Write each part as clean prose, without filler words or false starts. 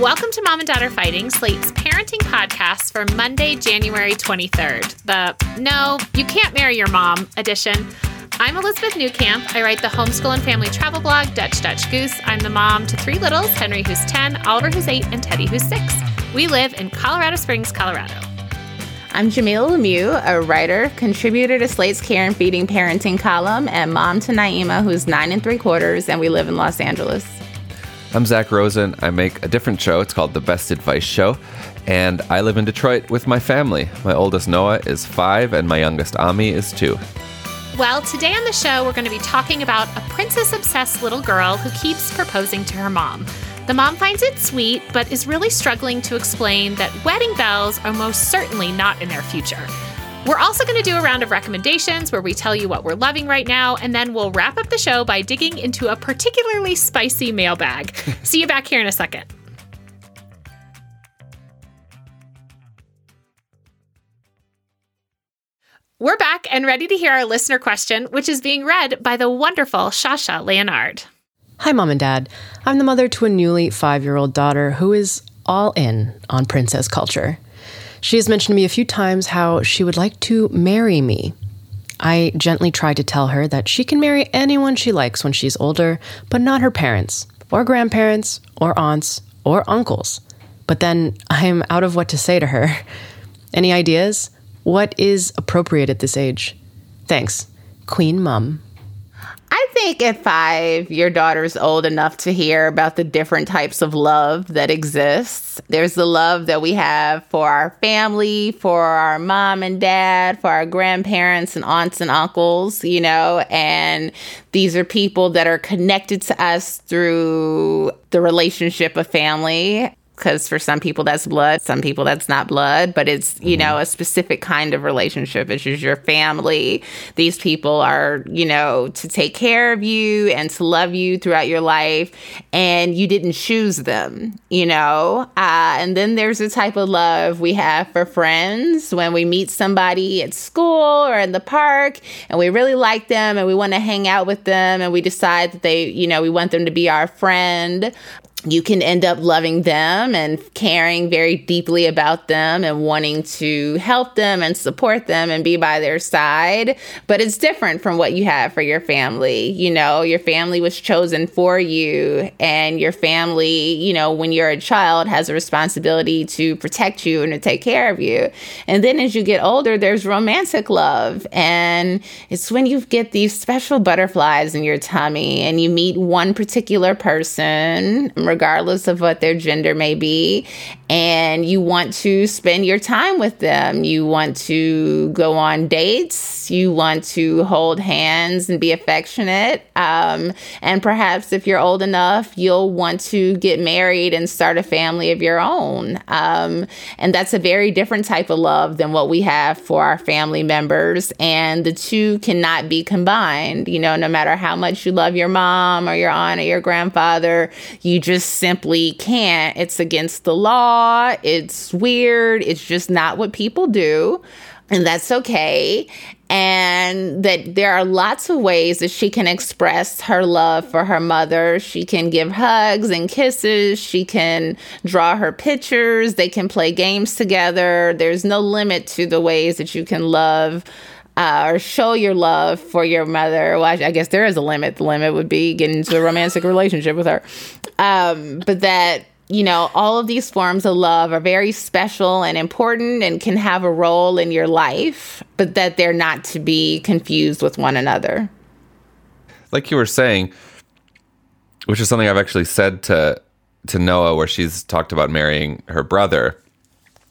Welcome to Mom and Dad Are Fighting, Slate's parenting podcast for Monday, January 23rd, the No, You Can't Marry Your Mom edition. I'm Elizabeth Newcamp. I write the homeschool and family travel blog, Dutch Dutch Goose. I'm the mom to three littles, Henry who's 10, Oliver who's 8, and Teddy who's 6. We live in Colorado Springs, Colorado. I'm Jamila Lemieux, a writer, contributor to Slate's Care and Feeding Parenting column, and mom to Naima, who's 9 3/4, and we live in Los Angeles. I'm Zach Rosen. I make a different show. It's called The Best Advice Show. And I live in Detroit with my family. My oldest Noah is 5 and my youngest Ami is 2. Well, today on the show, we're going to be talking about a princess-obsessed little girl who keeps proposing to her mom. The mom finds it sweet, but is really struggling to explain that wedding bells are most certainly not in their future. We're also going to do a round of recommendations where we tell you what we're loving right now, and then we'll wrap up the show by digging into a particularly spicy mailbag. See you back here in a second. We're back and ready to hear our listener question, which is being read by the wonderful Shasha Leonard. Hi, Mom and Dad. I'm the mother to a newly 5-year-old daughter who is all in on princess culture. She has mentioned to me a few times how she would like to marry me. I gently try to tell her that she can marry anyone she likes when she's older, but not her parents, or grandparents, or aunts, or uncles. But then I'm out of what to say to her. Any ideas? What is appropriate at this age? Thanks, Queen Mum. I think at 5, your daughter's old enough to hear about the different types of love that exists. There's the love that we have for our family, for our mom and dad, for our grandparents and aunts and uncles, you know, and these are people that are connected to us through the relationship of family. Because for some people that's blood, some people that's not blood, but it's, you know, a specific kind of relationship. It's just your family. These people are, you know, to take care of you and to love you throughout your life. And you didn't choose them, you know. And then there's the type of love we have for friends when we meet somebody at school or in the park and we really like them and we want to hang out with them and we decide that they, you know, we want them to be our friend. You can end up loving them and caring very deeply about them and wanting to help them and support them and be by their side. But it's different from what you have for your family. You know, your family was chosen for you, and your family, you know, when you're a child, has a responsibility to protect you and to take care of you. And then as you get older, there's romantic love. And it's when you get these special butterflies in your tummy and you meet one particular person, regardless of what their gender may be, and you want to spend your time with them. You want to go on dates. You want to hold hands and be affectionate. And perhaps if you're old enough, you'll want to get married and start a family of your own. And that's a very different type of love than what we have for our family members. And the two cannot be combined. You know, no matter how much you love your mom or your aunt or your grandfather, you just simply can't. It's against the law. It's weird. It's just not what people do. And that's okay. And that there are lots of ways that she can express her love for her mother. She can give hugs and kisses. She can draw her pictures. They can play games together. There's no limit to the ways that you can love or show your love for your mother. Well, I guess there is a limit. The limit would be getting into a romantic relationship with her. But that, you know, all of these forms of love are very special and important and can have a role in your life, but that they're not to be confused with one another. Like you were saying, which is something I've actually said to Noah, where she's talked about marrying her brother.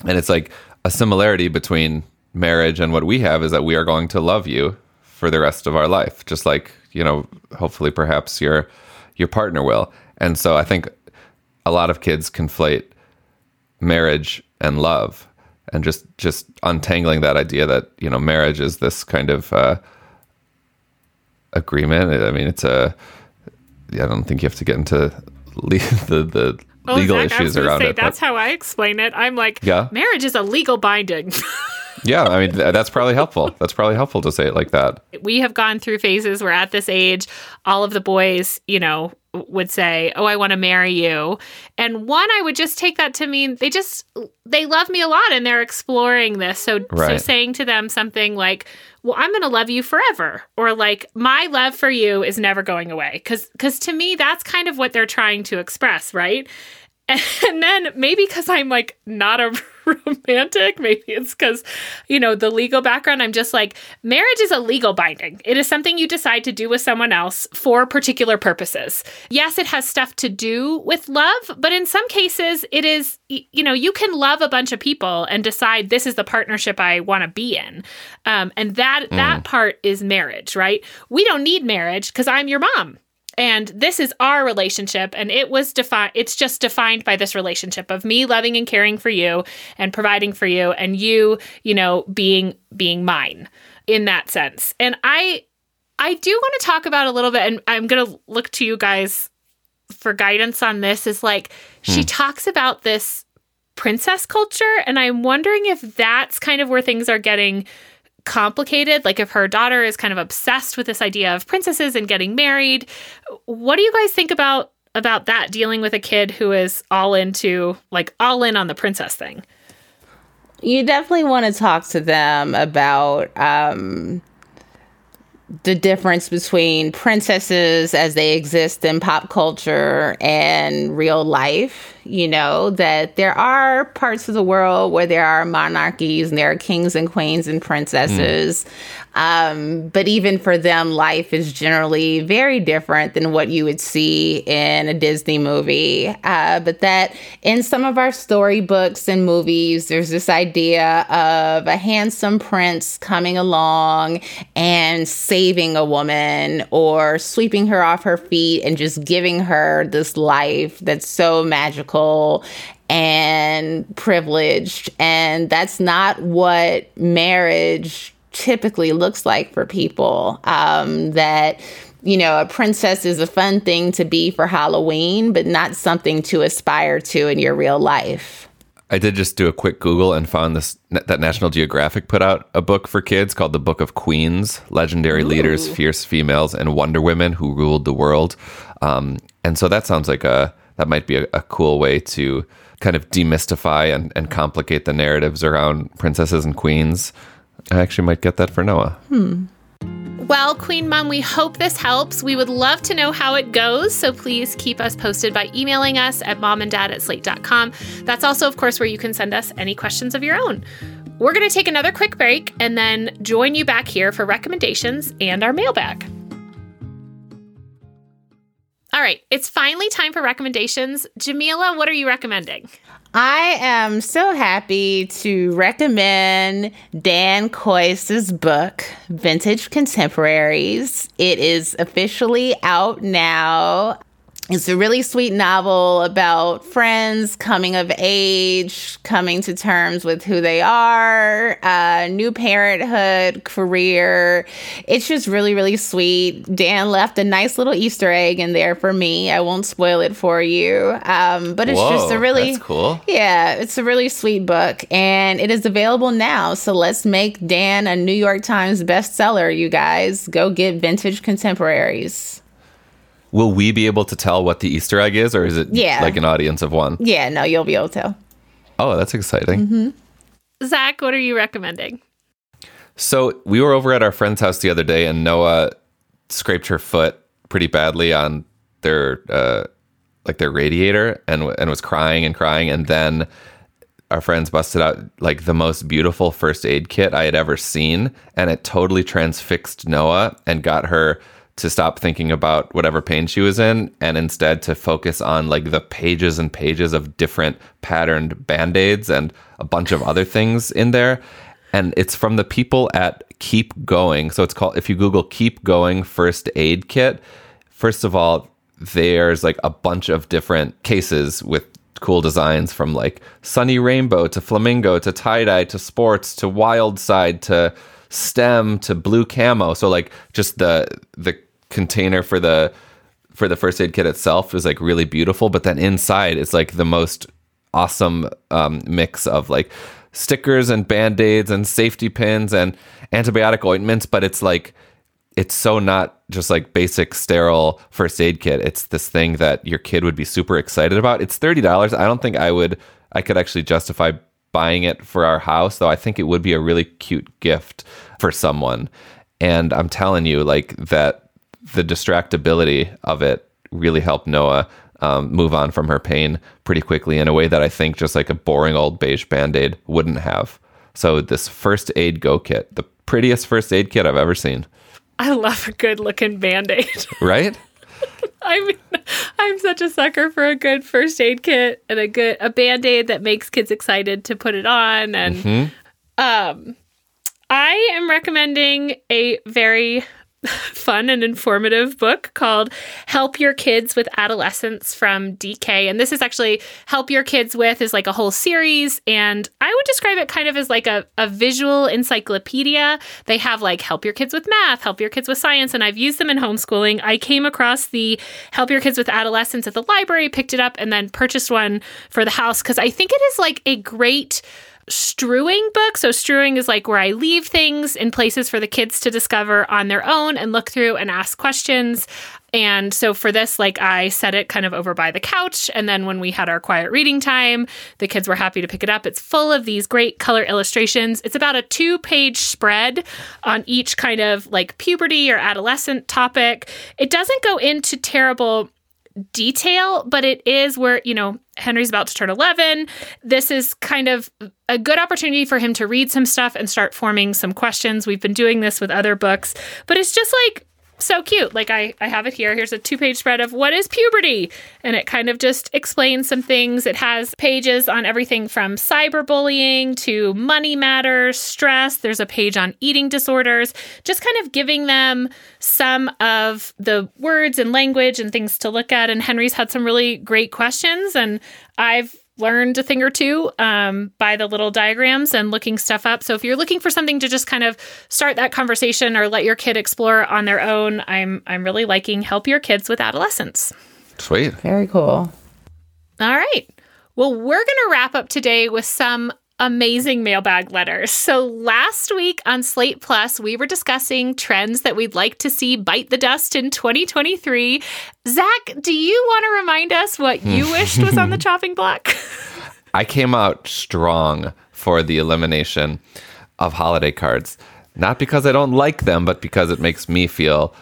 And it's like a similarity between marriage and what we have is that we are going to love you for the rest of our life, just like, you know, hopefully perhaps your partner will. And so I think a lot of kids conflate marriage and love, and just untangling that idea that, you know, marriage is this kind of agreement. I mean, I don't think you have to get into legal issues around it. That's how I explain it. I'm like, yeah? Marriage is a legal binding. Yeah, I mean, that's probably helpful. That's probably helpful to say it like that. We have gone through phases. We're at this age. All of the boys, you know, would say, oh, I want to marry you. And one, I would just take that to mean they love me a lot and they're exploring this. So saying to them something like, well, I'm going to love you forever. Or like, my love for you is never going away. 'Cause to me, that's kind of what they're trying to express, right? And then maybe because I'm like not a romantic, maybe it's because, you know, the legal background, I'm just like, marriage is a legal binding. It is something you decide to do with someone else for particular purposes. Yes, it has stuff to do with love, but in some cases it is, you know, you can love a bunch of people and decide this is the partnership I want to be in. And that part is marriage, right? We don't need marriage because I'm your mom. And this is our relationship, and it's just defined by this relationship of me loving and caring for you and providing for you and you know, being mine in that sense. And I do want to talk about a little bit, and I'm going to look to you guys for guidance on this, is like, she talks about this princess culture, and I'm wondering if that's kind of where things are getting complicated. Like, if her daughter is kind of obsessed with this idea of princesses and getting married, what do you guys think about that, dealing with a kid who is all in on the princess thing? You definitely want to talk to them about the difference between princesses as they exist in pop culture and real life. You know, that there are parts of the world where there are monarchies and there are kings and queens and princesses. But even for them, life is generally very different than what you would see in a Disney movie. But that in some of our storybooks and movies, there's this idea of a handsome prince coming along and saving a woman or sweeping her off her feet and just giving her this life that's so magical and privileged. And that's not what marriage typically looks like for people. That, you know, a princess is a fun thing to be for Halloween, but not something to aspire to in your real life. I did just do a quick Google and found this, that National Geographic put out a book for kids called The Book of Queens, Legendary Leaders, Fierce Females, and Wonder Women Who Ruled the World. And so that sounds like that might be a cool way to kind of demystify and complicate the narratives around princesses and queens. I actually might get that for Noah. Well, Queen Mom, we hope this helps. We would love to know how it goes, so please keep us posted by emailing us at momanddad@slate.com. That's also, of course, where you can send us any questions of your own. We're going to take another quick break and then join you back here for recommendations and our mailbag. All right, it's finally time for recommendations. Jamila, what are you recommending? I am so happy to recommend Dan Kois's book, Vintage Contemporaries. It is officially out now. It's a really sweet novel about friends coming of age, coming to terms with who they are, new parenthood, career. It's just really, really sweet. Dan left a nice little Easter egg in there for me. I won't spoil it for you. But it's just a really... That's cool. Yeah, it's a really sweet book. And it is available now. So let's make Dan a New York Times bestseller, you guys. Go get Vintage Contemporaries. Will we be able to tell what the Easter egg is, or is it like an audience of one? Yeah, no, you'll be able to tell. Oh, that's exciting. Zach, what are you recommending? So we were over at our friend's house the other day, and Noah scraped her foot pretty badly on their radiator, and was crying. And then our friends busted out like the most beautiful first aid kit I had ever seen, and it totally transfixed Noah and got her to stop thinking about whatever pain she was in, and instead to focus on like the pages and pages of different patterned Band-Aids and a bunch of other things in there. And it's from the people at Keep Going. So it's called, if you Google Keep Going First Aid Kit, first of all, there's like a bunch of different cases with cool designs, from like sunny rainbow to flamingo to tie-dye to sports to wild side to stem to blue camo. So like just the container for the first aid kit itself is like really beautiful, but then inside it's like the most awesome mix of like stickers and Band-Aids and safety pins and antibiotic ointments, but it's like, it's so not just like basic sterile first aid kit. It's this thing that your kid would be super excited about. It's $30. I don't think I could actually justify buying it for our house, though I think it would be a really cute gift for someone. And I'm telling you, like, that the distractibility of it really helped Noah move on from her pain pretty quickly in a way that I think just like a boring old beige Band-Aid wouldn't have. So this first aid go kit, the prettiest first aid kit I've ever seen. I love a good looking Band-Aid. Right? I mean, I'm such a sucker for a good first aid kit and a Band-Aid that makes kids excited to put it on. And I am recommending a very fun and informative book called Help Your Kids with Adolescence from DK. And this is actually, Help Your Kids With is like a whole series. And I would describe it kind of as like a visual encyclopedia. They have like Help Your Kids with Math, Help Your Kids with Science. And I've used them in homeschooling. I came across the Help Your Kids with Adolescence at the library, picked it up, and then purchased one for the house because I think it is like a great strewing book. So strewing is like where I leave things in places for the kids to discover on their own and look through and ask questions. And so for this, like, I set it kind of over by the couch. And then when we had our quiet reading time, the kids were happy to pick it up. It's full of these great color illustrations. It's about a 2-page spread on each kind of like puberty or adolescent topic. It doesn't go into terrible detail, but it is where, you know, Henry's about to turn 11. This is kind of a good opportunity for him to read some stuff and start forming some questions. We've been doing this with other books, but it's just like so cute. Like I have it here. Here's a 2-page spread of what is puberty? And it kind of just explains some things. It has pages on everything from cyberbullying to money matters, stress. There's a page on eating disorders, just kind of giving them some of the words and language and things to look at. And Henry's had some really great questions, and I've learned a thing or two by the little diagrams and looking stuff up. So if you're looking for something to just kind of start that conversation or let your kid explore on their own, I'm really liking Help Your Kids with Adolescence. Sweet. Very cool. All right. Well, we're going to wrap up today with some amazing mailbag letters. So last week on Slate Plus, we were discussing trends that we'd like to see bite the dust in 2023. Zach, do you want to remind us what you wished was on the chopping block? I came out strong for the elimination of holiday cards. Not because I don't like them, but because it makes me feel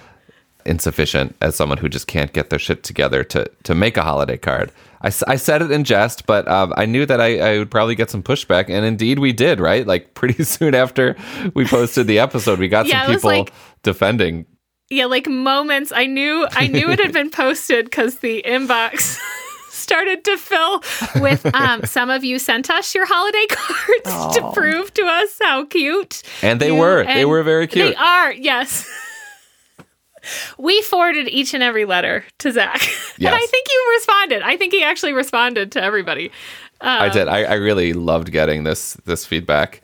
insufficient as someone who just can't get their shit together to make a holiday card. I said it in jest, but I knew that I would probably get some pushback, and indeed we did, right? Like, pretty soon after we posted the episode, we got some people defending. Yeah, like moments. I knew it had been posted because the inbox started to fill with some of you sent us your holiday cards to prove to us how cute. And they were very cute. They are, yes. We forwarded each and every letter to Zach. Yes. And I think you responded. I think he actually responded to everybody. I did. I really loved getting this feedback.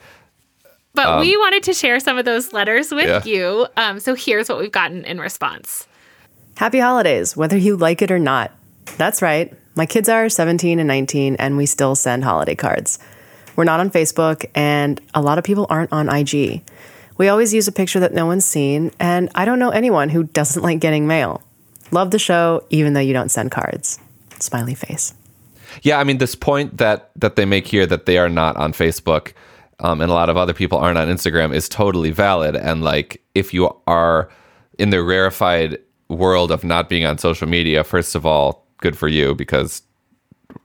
But we wanted to share some of those letters with you. So here's what we've gotten in response. Happy holidays, whether you like it or not. That's right. My kids are 17 and 19, and we still send holiday cards. We're not on Facebook, and a lot of people aren't on IG. We always use a picture that no one's seen, and I don't know anyone who doesn't like getting mail. Love the show, even though you don't send cards. Smiley face. Yeah, I mean, this point that they make here that they are not on Facebook, and a lot of other people aren't on Instagram is totally valid. And like, if you are in the rarefied world of not being on social media, first of all, good for you, because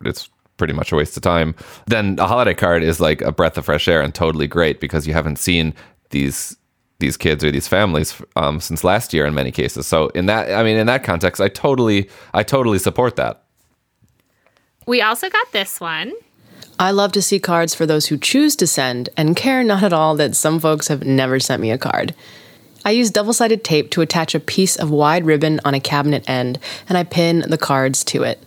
it's pretty much a waste of time. Then a holiday card is like a breath of fresh air and totally great, because you haven't seen these kids or these families since last year in many cases. So in that context, I totally support that. We also got this one. I love to see cards for those who choose to send and care not at all that some folks have never sent me a card. I use double-sided tape to attach a piece of wide ribbon on a cabinet end, and I pin the cards to it.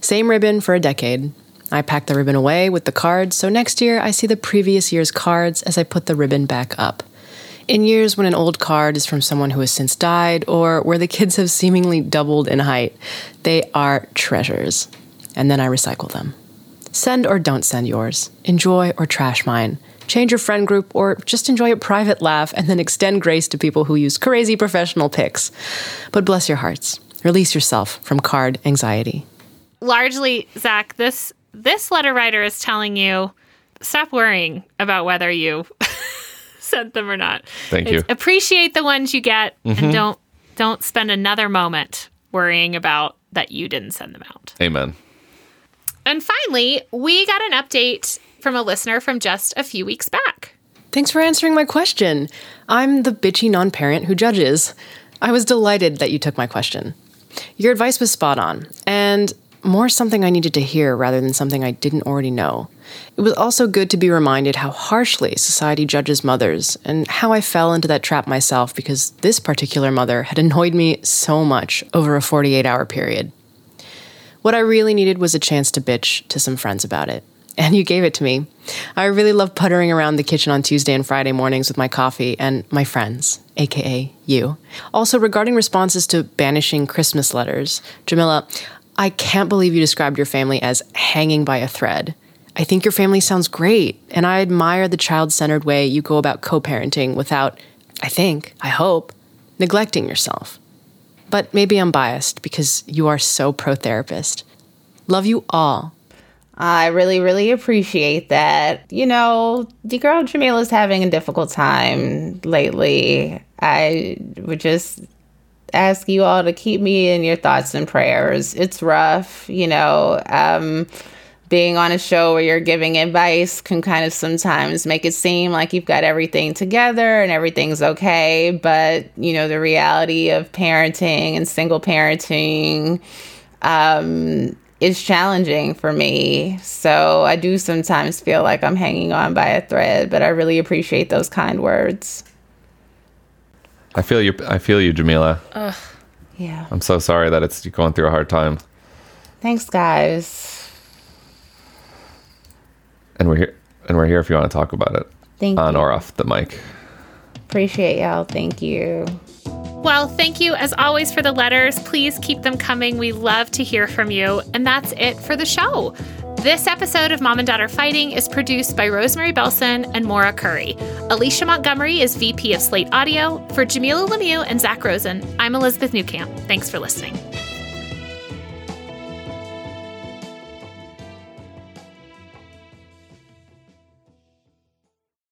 Same ribbon for a decade. I pack the ribbon away with the cards, so next year I see the previous year's cards as I put the ribbon back up. In years when an old card is from someone who has since died, or where the kids have seemingly doubled in height, they are treasures. And then I recycle them. Send or don't send yours. Enjoy or trash mine. Change your friend group or just enjoy a private laugh and then extend grace to people who use crazy professional pics. But bless your hearts. Release yourself from card anxiety. Largely, Zach, this letter writer is telling you, stop worrying about whether you sent them or not. Thank you. Appreciate the ones you get and don't spend another moment worrying about that you didn't send them out. Amen. And finally, we got an update from a listener from just a few weeks back. Thanks for answering my question. I'm the bitchy non-parent who judges. I was delighted that you took my question. Your advice was spot on, and more something I needed to hear rather than something I didn't already know. It was also good to be reminded how harshly society judges mothers and how I fell into that trap myself because this particular mother had annoyed me so much over a 48-hour period. What I really needed was a chance to bitch to some friends about it. And you gave it to me. I really love puttering around the kitchen on Tuesday and Friday mornings with my coffee and my friends, aka you. Also, regarding responses to banishing Christmas letters, Jamila, I can't believe you described your family as hanging by a thread. I think your family sounds great, and I admire the child-centered way you go about co-parenting without, I hope, neglecting yourself. But maybe I'm biased because you are so pro-therapist. Love you all. I really, really appreciate that. You know, the girl Jamila's having a difficult time lately. I would just ask you all to keep me in your thoughts and prayers. It's rough, you know. Being on a show where you're giving advice can kind of sometimes make it seem like you've got everything together and everything's okay. But, you know, the reality of parenting and single parenting is challenging for me. So I do sometimes feel like I'm hanging on by a thread, but I really appreciate those kind words. I feel you, Jamila. Ugh. Yeah. I'm so sorry that you're going through a hard time. Thanks, guys. And we're here if you want to talk about it. Thank you. On or off the mic. Appreciate y'all. Thank you. Well, thank you as always for the letters. Please keep them coming. We love to hear from you. And that's it for the show. This episode of Mom and Daughter Fighting is produced by Rosemary Belson and Maura Curry. Alicia Montgomery is VP of Slate Audio. For Jamila Lemieux and Zach Rosen, I'm Elizabeth Newcamp. Thanks for listening.